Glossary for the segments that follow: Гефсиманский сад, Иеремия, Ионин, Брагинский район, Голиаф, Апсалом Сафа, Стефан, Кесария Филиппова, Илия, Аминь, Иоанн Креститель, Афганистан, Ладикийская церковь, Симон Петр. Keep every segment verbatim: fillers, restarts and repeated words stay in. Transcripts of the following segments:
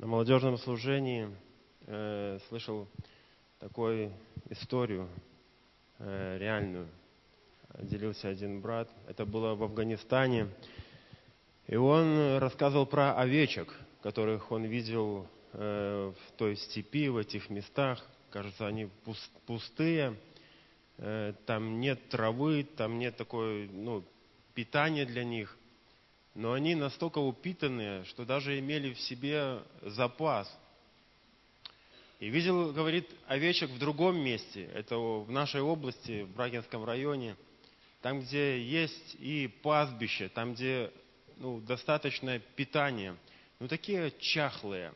На молодежном служении э, слышал такую историю э, реальную. Делился один брат. Это было в Афганистане. И он рассказывал про овечек, которых он видел э, в той степи, в этих местах. Кажется, они пустые. Э, там нет травы, там нет такой, ну, питания для них. Но они настолько упитанные, что даже имели в себе запас. И видел, говорит, овечек в другом месте. Это в нашей области, в Брагинском районе. Там, где есть и пастбище, там, где, ну, достаточное питание. Ну, такие чахлые,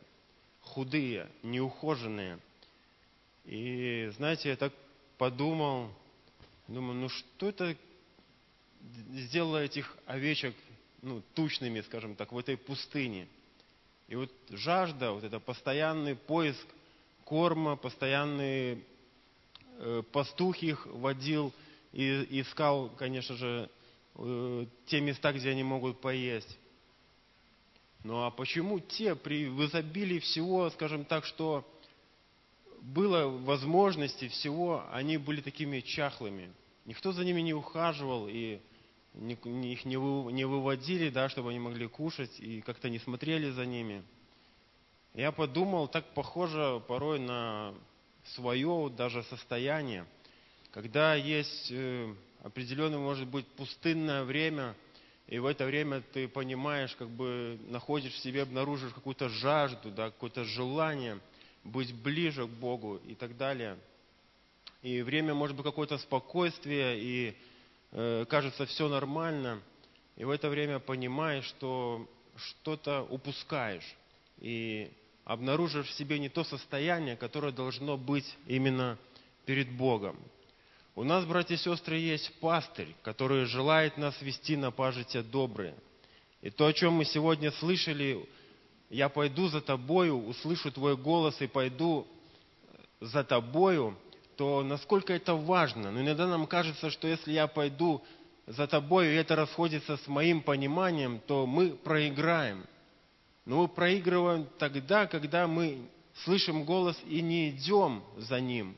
худые, неухоженные. И, знаете, я так подумал, думаю, ну что это сделало этих овечек, ну, тучными, скажем так, в этой пустыне. И вот жажда, вот это постоянный поиск корма, постоянный э, пастух их водил и искал, конечно же, э, те места, где они могут поесть. Ну а почему те при, в изобилии всего, скажем так, что было возможности всего, они были такими чахлыми? Никто за ними не ухаживал, и их не, вы, не выводили, да, чтобы они могли кушать, и как-то не смотрели за ними. Я подумал, так похоже порой на свое даже состояние, когда есть э, определенное, может быть, пустынное время, и в это время ты понимаешь, как бы находишь в себе, обнаружишь какую-то жажду, да, какое-то желание быть ближе к Богу и так далее. И время, может быть, какое-то спокойствие, и кажется, все нормально, и в это время понимаешь, что что-то упускаешь, и обнаружишь в себе не то состояние, которое должно быть именно перед Богом. У нас, братья и сестры, есть пастырь, который желает нас вести на пажитие добрые. И то, о чем мы сегодня слышали, «Я пойду за тобою, услышу твой голос и пойду за тобою», то насколько это важно. Но иногда нам кажется, что если я пойду за тобой, и это расходится с моим пониманием, то мы проиграем. Но мы проигрываем тогда, когда мы слышим голос и не идем за ним.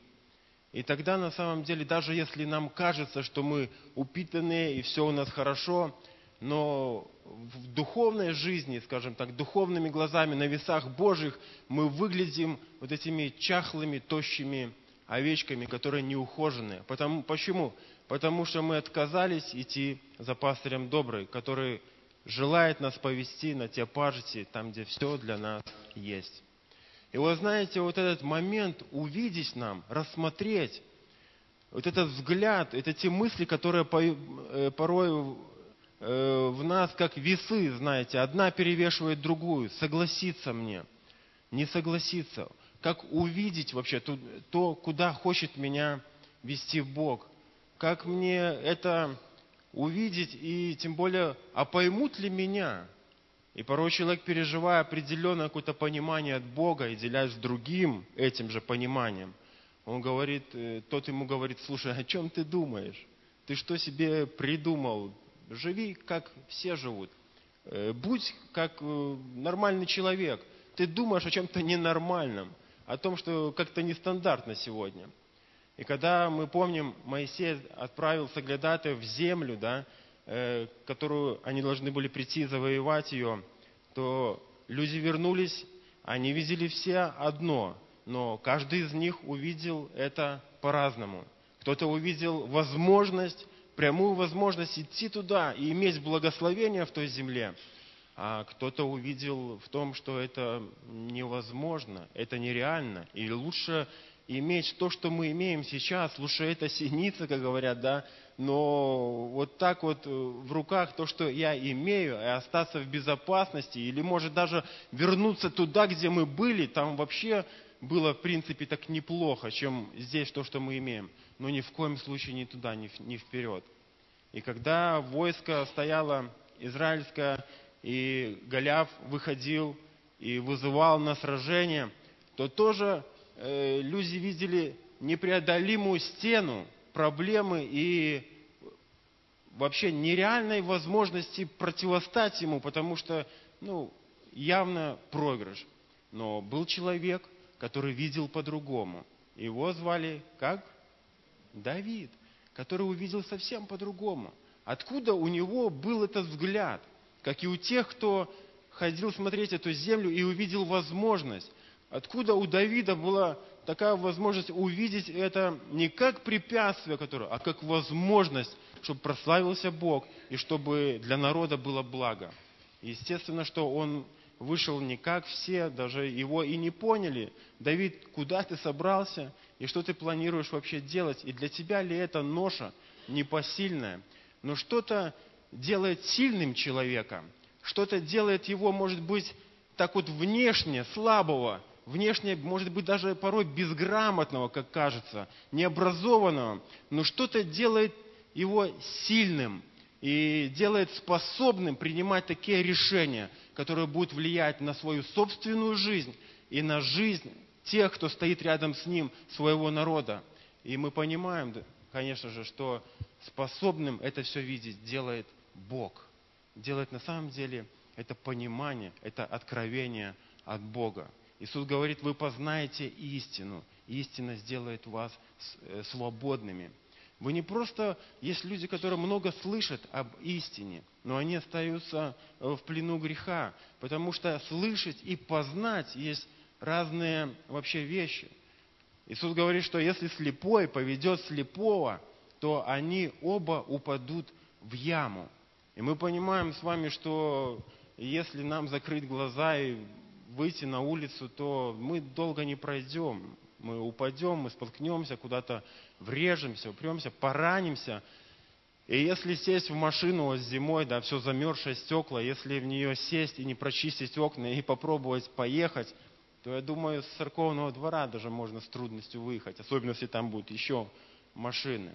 И тогда, на самом деле, даже если нам кажется, что мы упитанные и все у нас хорошо, но в духовной жизни, скажем так, духовными глазами, на весах Божьих, мы выглядим вот этими чахлыми, тощими овечками, которые неухоженные. Потому, почему? Потому что мы отказались идти за пастырем добрый, который желает нас повести на те пажити, там, где все для нас есть. И вы знаете, вот этот момент увидеть нам, рассмотреть, вот этот взгляд, это те мысли, которые порой в нас как весы, знаете, одна перевешивает другую, согласиться мне, не согласиться. Как увидеть вообще то, куда хочет меня вести Бог. Как мне это увидеть, и тем более, а поймут ли меня? И порой человек, переживая определенное какое-то понимание от Бога и делясь с другим этим же пониманием, он говорит, тот ему говорит, слушай, о чем ты думаешь? Ты что себе придумал? Живи, как все живут. Будь как нормальный человек. Ты думаешь о чем-то ненормальном, о том, что как-то нестандартно сегодня. И когда мы помним, Моисей отправил соглядатаев в землю, да, э, которую они должны были прийти и завоевать ее, то люди вернулись, они видели все одно, но каждый из них увидел это по-разному. Кто-то увидел возможность, прямую возможность идти туда и иметь благословение в той земле, а кто-то увидел в том, что это невозможно, это нереально, и лучше иметь то, что мы имеем сейчас, лучше это синица, как говорят, да, но вот так вот в руках то, что я имею, и остаться в безопасности, или, может, даже вернуться туда, где мы были, там вообще было, в принципе, так неплохо, чем здесь то, что мы имеем, но ни в коем случае не туда, не вперед. И когда войско стояло израильское, и Голиаф выходил и вызывал на сражение, то тоже э, люди видели непреодолимую стену, проблемы и вообще нереальной возможности противостать ему, потому что, ну, явно проигрыш. Но был человек, который видел по-другому. Его звали как? Давид, который увидел совсем по-другому. Откуда у него был этот взгляд? Как и у тех, кто ходил смотреть эту землю и увидел возможность. Откуда у Давида была такая возможность увидеть это не как препятствие, которое, а как возможность, чтобы прославился Бог и чтобы для народа было благо. Естественно, что он вышел не как все, даже его и не поняли. Давид, куда ты собрался и что ты планируешь вообще делать? И для тебя ли это ноша непосильная? Но что-то делает сильным человека, что-то делает его, может быть, так вот внешне слабого, внешне, может быть, даже порой безграмотного, как кажется, необразованного, но что-то делает его сильным и делает способным принимать такие решения, которые будут влиять на свою собственную жизнь и на жизнь тех, кто стоит рядом с ним, своего народа. И мы понимаем, конечно же, что способным это все видеть делает Бог. Делает на самом деле это понимание, это откровение от Бога. Иисус говорит, вы познаете истину. Истина сделает вас свободными. Вы не просто... Есть люди, которые много слышат об истине, но они остаются в плену греха, потому что слышать и познать есть разные вообще вещи. Иисус говорит, что если слепой поведет слепого, то они оба упадут в яму. И мы понимаем с вами, что если нам закрыть глаза и выйти на улицу, то мы долго не пройдем. Мы упадем, мы споткнемся, куда-то врежемся, упремся, поранимся. И если сесть в машину зимой, да, все замерзшее стекла, если в нее сесть и не прочистить окна и попробовать поехать, то, я думаю, с церковного двора даже можно с трудностью выехать, особенно если там будут еще машины.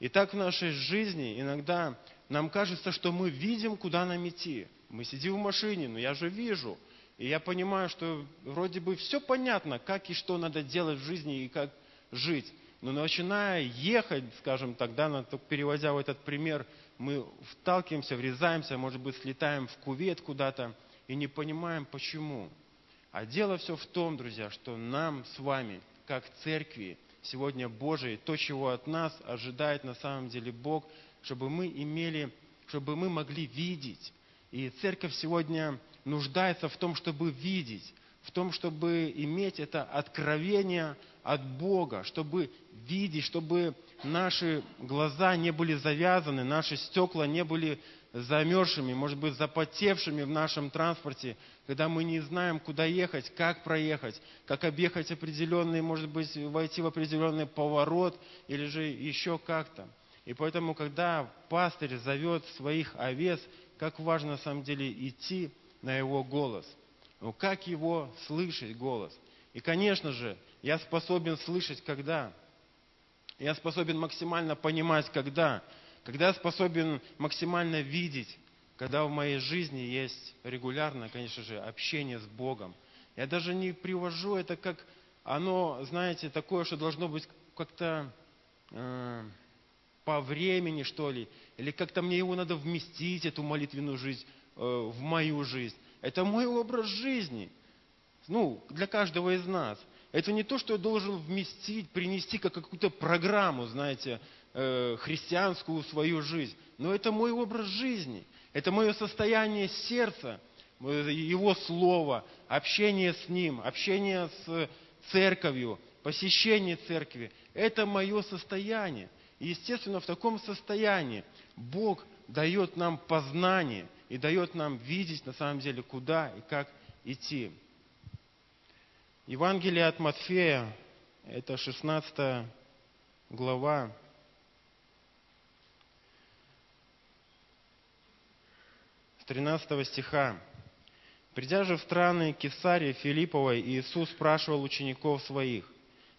И так в нашей жизни иногда нам кажется, что мы видим, куда нам идти. Мы сидим в машине, но я же вижу. И я понимаю, что вроде бы все понятно, как и что надо делать в жизни и как жить. Но начиная ехать, скажем так, да, переводя в этот пример, мы вталкиваемся, врезаемся, может быть, слетаем в кювет куда-то и не понимаем, почему. А дело все в том, друзья, что нам с вами, как церкви, сегодня Божией, то, чего от нас ожидает на самом деле Бог, чтобы мы имели, чтобы мы могли видеть. И церковь сегодня нуждается в том, чтобы видеть, в том, чтобы иметь это откровение от Бога, чтобы видеть, чтобы наши глаза не были завязаны, наши стекла не были замерзшими, может быть, запотевшими в нашем транспорте, когда мы не знаем, куда ехать, как проехать, как объехать определенный, может быть, войти в определенный поворот или же еще как-то. И поэтому, когда пастырь зовет своих овец, как важно на самом деле идти на его голос. Но как его слышать голос? И, конечно же, я способен слышать, когда. Я способен максимально понимать, когда. Когда я способен максимально видеть, когда в моей жизни есть регулярно, конечно же, общение с Богом. Я даже не привожу это как оно, знаете, такое, что должно быть как-то... Э- по времени, что ли, или как-то мне его надо вместить, эту молитвенную жизнь, э, в мою жизнь. Это мой образ жизни, ну, для каждого из нас. Это не то, что я должен вместить, принести как какую-то программу, знаете, э, христианскую свою жизнь, но это мой образ жизни, это мое состояние сердца, его слово, общение с ним, общение с церковью, посещение церкви. Это мое состояние. И, естественно, в таком состоянии Бог дает нам познание и дает нам видеть, на самом деле, куда и как идти. Евангелие от Матфея, это шестнадцатая глава. С тринадцатого стиха. «Придя же в страны Кесарии Филипповой, Иисус спрашивал учеников своих,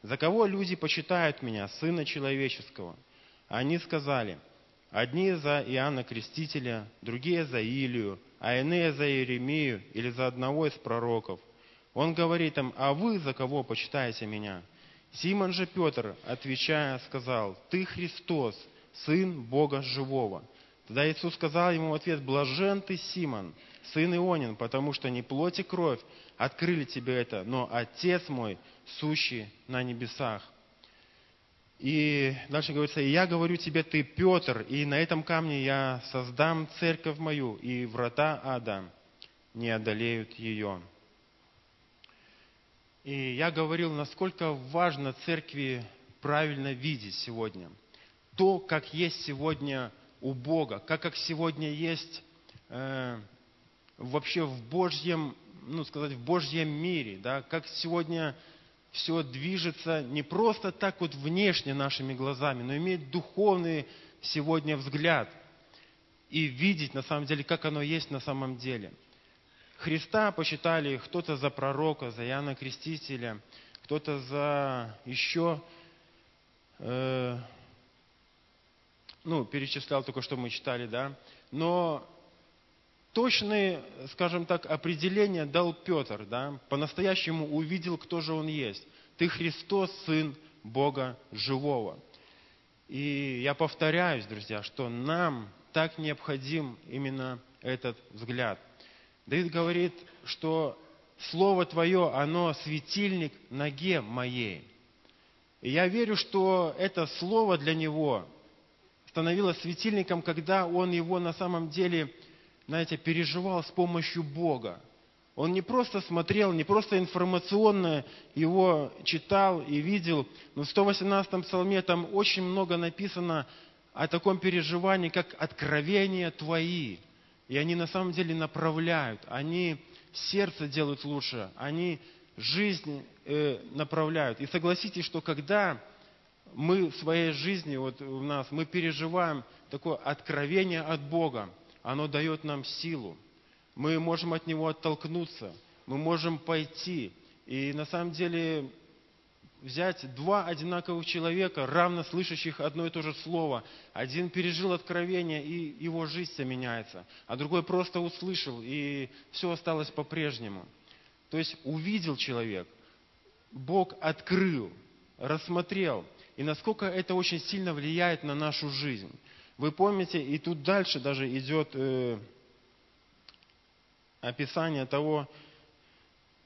«За кого люди почитают меня, Сына Человеческого?» Они сказали, одни за Иоанна Крестителя, другие за Илию, а иные за Иеремию или за одного из пророков. Он говорит им, а вы за кого почитаете меня? Симон же Петр, отвечая, сказал, ты Христос, Сын Бога Живого. Тогда Иисус сказал ему в ответ: «Блажен ты, Симон, сын Ионин, потому что не плоть и кровь открыли тебе это, но Отец мой, сущий на небесах». И дальше говорится: «И я говорю тебе, ты Петр, и на этом камне я создам церковь мою, и врата ада не одолеют ее». И я говорил, насколько важно церкви правильно видеть сегодня. То, как есть сегодня у Бога, как, как сегодня есть э, вообще в Божьем, ну сказать, в Божьем мире, да, как сегодня все движется не просто так вот внешне нашими глазами, но имеет духовный сегодня взгляд и видеть на самом деле, как оно есть на самом деле. Христа посчитали кто-то за пророка, за Иоанна Крестителя, кто-то за еще... Э, ну, перечислял только что мы читали, да, но точные, скажем так, определения дал Петр, да, по-настоящему увидел, кто же он есть. Ты Христос, Сын Бога Живого. И я повторяюсь, друзья, что нам так необходим именно этот взгляд. Давид говорит, что Слово Твое, оно светильник ноге моей. И я верю, что это Слово для него становилось светильником, когда он его на самом деле, знаете, переживал с помощью Бога. Он не просто смотрел, не просто информационно его читал и видел, но в сто восемнадцатом псалме там очень много написано о таком переживании, как «откровения твои». И они на самом деле направляют, они сердце делают лучше, они жизнь э, направляют. И согласитесь, что когда... мы в своей жизни, вот у нас, мы переживаем такое откровение от Бога. Оно дает нам силу. Мы можем от Него оттолкнуться. Мы можем пойти. И на самом деле взять два одинаковых человека, равно слышащих одно и то же слово. Один пережил откровение, и его жизнь меняется. А другой просто услышал, и все осталось по-прежнему. То есть увидел человек. Бог открыл, рассмотрел. И насколько это очень сильно влияет на нашу жизнь. Вы помните, и тут дальше даже идет э, описание того,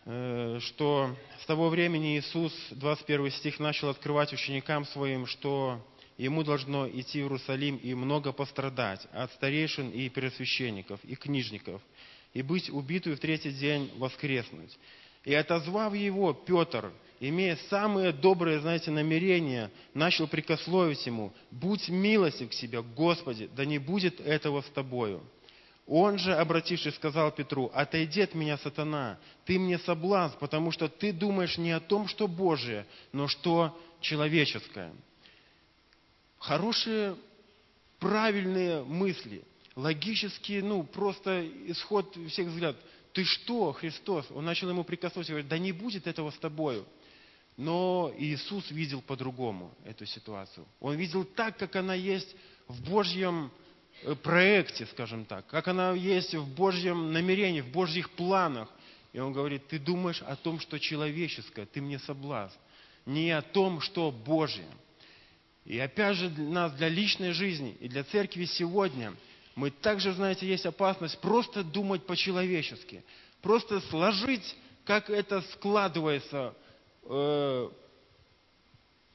э, что с того времени Иисус, двадцать первый стих, начал открывать ученикам своим, что ему должно идти в Иерусалим и много пострадать от старейшин и первосвященников, и книжников, и быть убитым в третий день воскреснуть. И отозвав его, Петр, имея самые добрые, знаете, намерения, начал прикословить ему: «Будь милостив к себе, Господи, да не будет этого с тобою». Он же, обратившись, сказал Петру: «Отойди от меня, сатана, ты мне соблазн, потому что ты думаешь не о том, что Божие, но что человеческое». Хорошие, правильные мысли, логические, ну, просто исход всех взглядов. «Ты что, Христос?» Он начал ему прикоснуться и говорит: «Да не будет этого с тобою». Но Иисус видел по-другому эту ситуацию. Он видел так, как она есть в Божьем проекте, скажем так, как она есть в Божьем намерении, в Божьих планах. И он говорит: «Ты думаешь о том, что человеческое, ты мне соблазн, не о том, что Божье». И опять же, для нас, для личной жизни и для церкви сегодня – мы также, знаете, есть опасность просто думать по-человечески, просто сложить, как это складывается, э,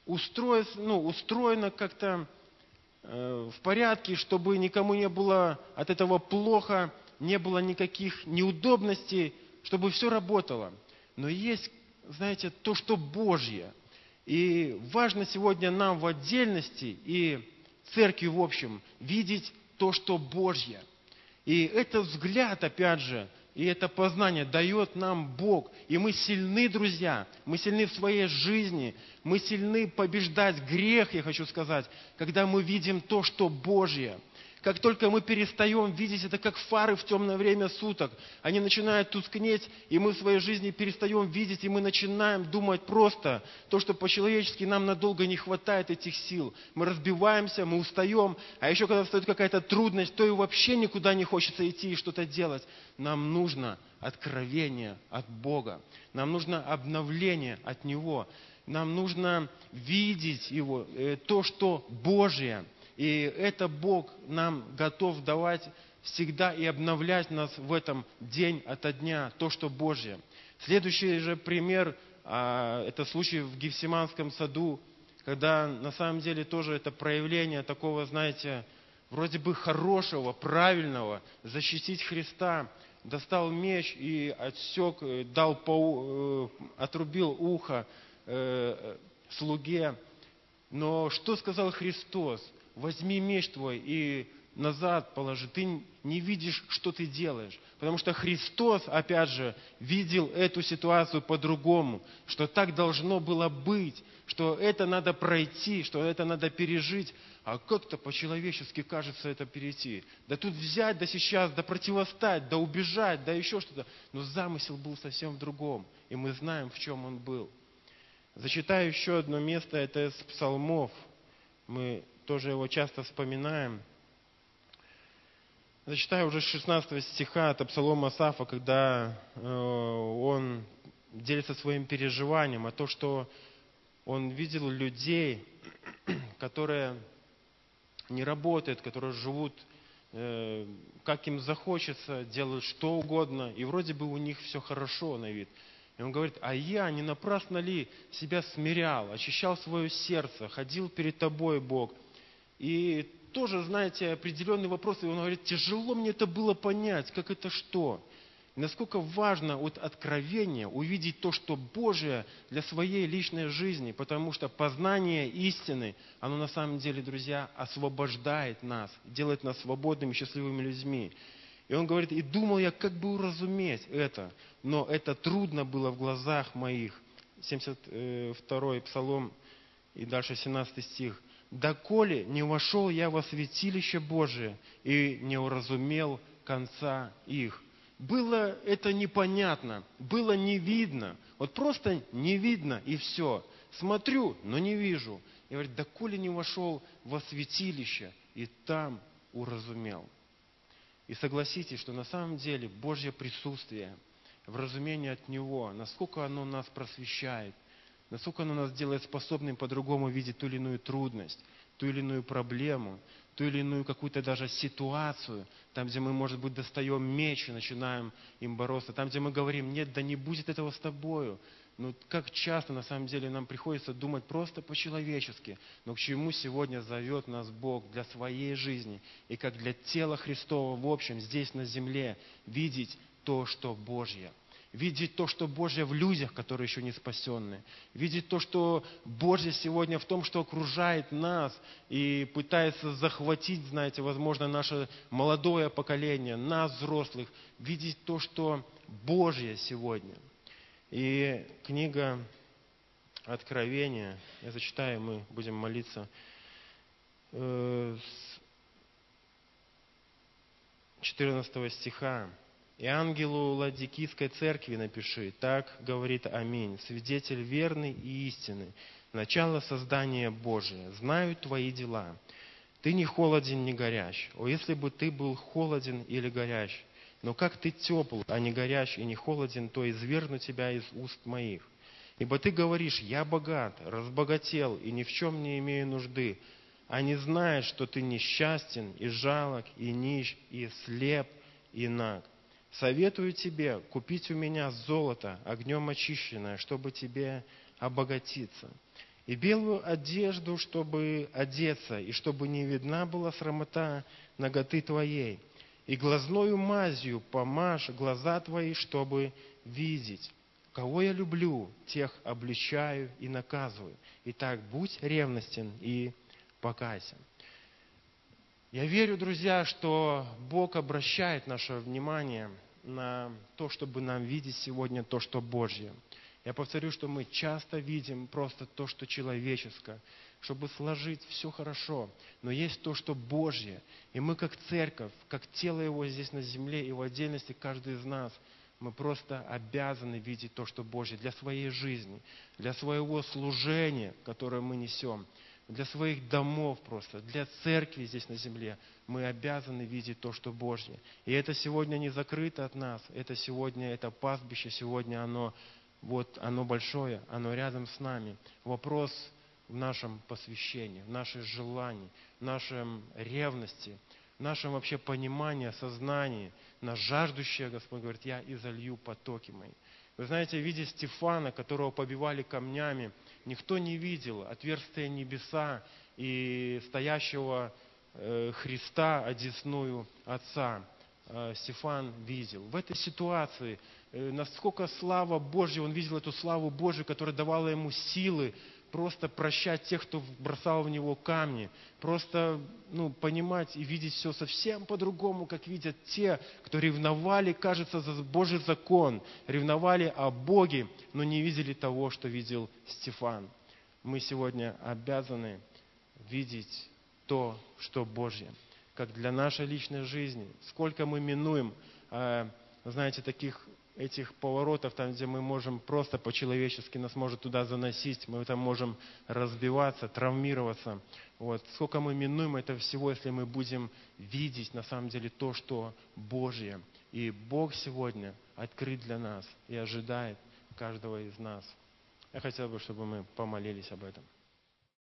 устроено, ну, устроено как-то э, в порядке, чтобы никому не было от этого плохо, не было никаких неудобностей, чтобы все работало. Но есть, знаете, то, что Божье. И важно сегодня нам в отдельности и церкви в общем видеть то, что Божье. И этот взгляд, опять же, и это познание дает нам Бог. И мы сильны, друзья, мы сильны в своей жизни, мы сильны побеждать грех, я хочу сказать, когда мы видим то, что Божье. Как только мы перестаем видеть это, как фары в темное время суток, они начинают тускнеть, и мы в своей жизни перестаем видеть, и мы начинаем думать просто то, что по-человечески нам надолго не хватает этих сил. Мы разбиваемся, мы устаем, а еще когда встает какая-то трудность, то и вообще никуда не хочется идти и что-то делать. Нам нужно откровение от Бога, нам нужно обновление от Него, нам нужно видеть Его, то, что Божие. И это Бог нам готов давать всегда и обновлять нас в этом день ото дня, то, что Божье. Следующий же пример, это случай в Гефсиманском саду, когда на самом деле тоже это проявление такого, знаете, вроде бы хорошего, правильного, защитить Христа. Достал меч и отсек, дал по, отрубил ухо э, слуге. Но что сказал Христос? Возьми меч твой и назад положи. Ты не видишь, что ты делаешь. Потому что Христос, опять же, видел эту ситуацию по-другому. Что так должно было быть. Что это надо пройти, что это надо пережить. А как-то по-человечески кажется это перейти. Да тут взять, да сейчас, да противостать, да убежать, да еще что-то. Но замысел был совсем в другом. И мы знаем, в чем он был. Зачитаю еще одно место, это из Псалмов. Мы тоже его часто вспоминаем. Зачитаю уже с шестнадцатого стиха от Апсалома Сафа, когда он делится своим переживанием, а то, что он видел людей, которые не работают, которые живут, как им захочется, делают что угодно, и вроде бы у них все хорошо на вид. И он говорит: а я не напрасно ли себя смирял, очищал свое сердце, ходил перед тобой, Бог. И тоже, знаете, определенные вопросы. И он говорит: тяжело мне это было понять, как это что. И насколько важно от откровения увидеть то, что Божие для своей личной жизни. Потому что познание истины, оно на самом деле, друзья, освобождает нас, делает нас свободными, счастливыми людьми. И он говорит: и думал я, как бы уразуметь это, но это трудно было в глазах моих. семьдесят второй Псалом и дальше семнадцатый стих. «Доколе не вошел я во святилище Божие и не уразумел конца их». Было это непонятно, было не видно. Вот просто не видно и все. Смотрю, но не вижу. И говорит: «Доколе не вошел во святилище и там уразумел». И согласитесь, что на самом деле Божье присутствие, вразумение от Него, насколько оно нас просвещает, насколько оно нас делает способными по-другому видеть ту или иную трудность, ту или иную проблему, ту или иную какую-то даже ситуацию, там, где мы, может быть, достаем меч и начинаем им бороться, там, где мы говорим: нет, да не будет этого с тобою. Но как часто, на самом деле, нам приходится думать просто по-человечески. Но к чему сегодня зовет нас Бог для своей жизни и как для тела Христова в общем, здесь на земле, видеть то, что Божье. Видеть то, что Божье в людях, которые еще не спасены. Видеть то, что Божье сегодня в том, что окружает нас и пытается захватить, знаете, возможно, наше молодое поколение, нас, взрослых. Видеть то, что Божье сегодня. И книга Откровения, я зачитаю, мы будем молиться, с четырнадцатого стиха. «И ангелу Ладикийской церкви напиши, так говорит Аминь, свидетель верный и истинный, начало создания Божие, знаю твои дела. Ты не холоден, не горяч, о, если бы ты был холоден или горяч, но как ты тепл, а не горяч и не холоден, то извергну тебя из уст моих. Ибо ты говоришь: я богат, разбогател и ни в чем не имею нужды, а не знаешь, что ты несчастен и жалок, и нищ, и слеп, и наг. Советую тебе купить у меня золото, огнем очищенное, чтобы тебе обогатиться, и белую одежду, чтобы одеться, и чтобы не видна была срамота наготы твоей. И глазною мазью помажь глаза твои, чтобы видеть. Кого я люблю, тех обличаю и наказываю. Итак, будь ревностен и покайся». Я верю, друзья, что Бог обращает наше внимание на то, чтобы нам видеть сегодня то, что Божье. Я повторю, что мы часто видим просто то, что человеческое, чтобы сложить все хорошо. Но есть то, что Божье. И мы как церковь, как тело Его здесь на земле и в отдельности каждый из нас, мы просто обязаны видеть то, что Божье для своей жизни, для своего служения, которое мы несем, для своих домов просто, для церкви здесь на земле. Мы обязаны видеть то, что Божье. И это сегодня не закрыто от нас. Это сегодня, это пастбище, сегодня оно, вот оно большое, оно рядом с нами. Вопрос в нашем посвящении, в нашем желании, в нашем ревности, в нашем вообще понимании, сознании, на жаждущее, Господь говорит, я изолью потоки мои. Вы знаете, видя Стефана, которого побивали камнями, никто не видел отверстия небеса и стоящего э, Христа одесную Отца. Э, Стефан видел. В этой ситуации, э, насколько слава Божья, он видел эту славу Божью, которая давала ему силы просто прощать тех, кто бросал в него камни, просто ну, понимать и видеть все совсем по-другому, как видят те, кто ревновали, кажется, за Божий закон, ревновали о Боге, но не видели того, что видел Стефан. Мы сегодня обязаны видеть то, что Божье, как для нашей личной жизни. Сколько мы минуем, знаете, таких... этих поворотов, там, где мы можем просто по-человечески, нас может туда заносить, мы там можем разбиваться, травмироваться. Вот. Сколько мы минуем это всего, если мы будем видеть, на самом деле, то, что Божье. И Бог сегодня открыт для нас и ожидает каждого из нас. Я хотел бы, чтобы мы помолились об этом.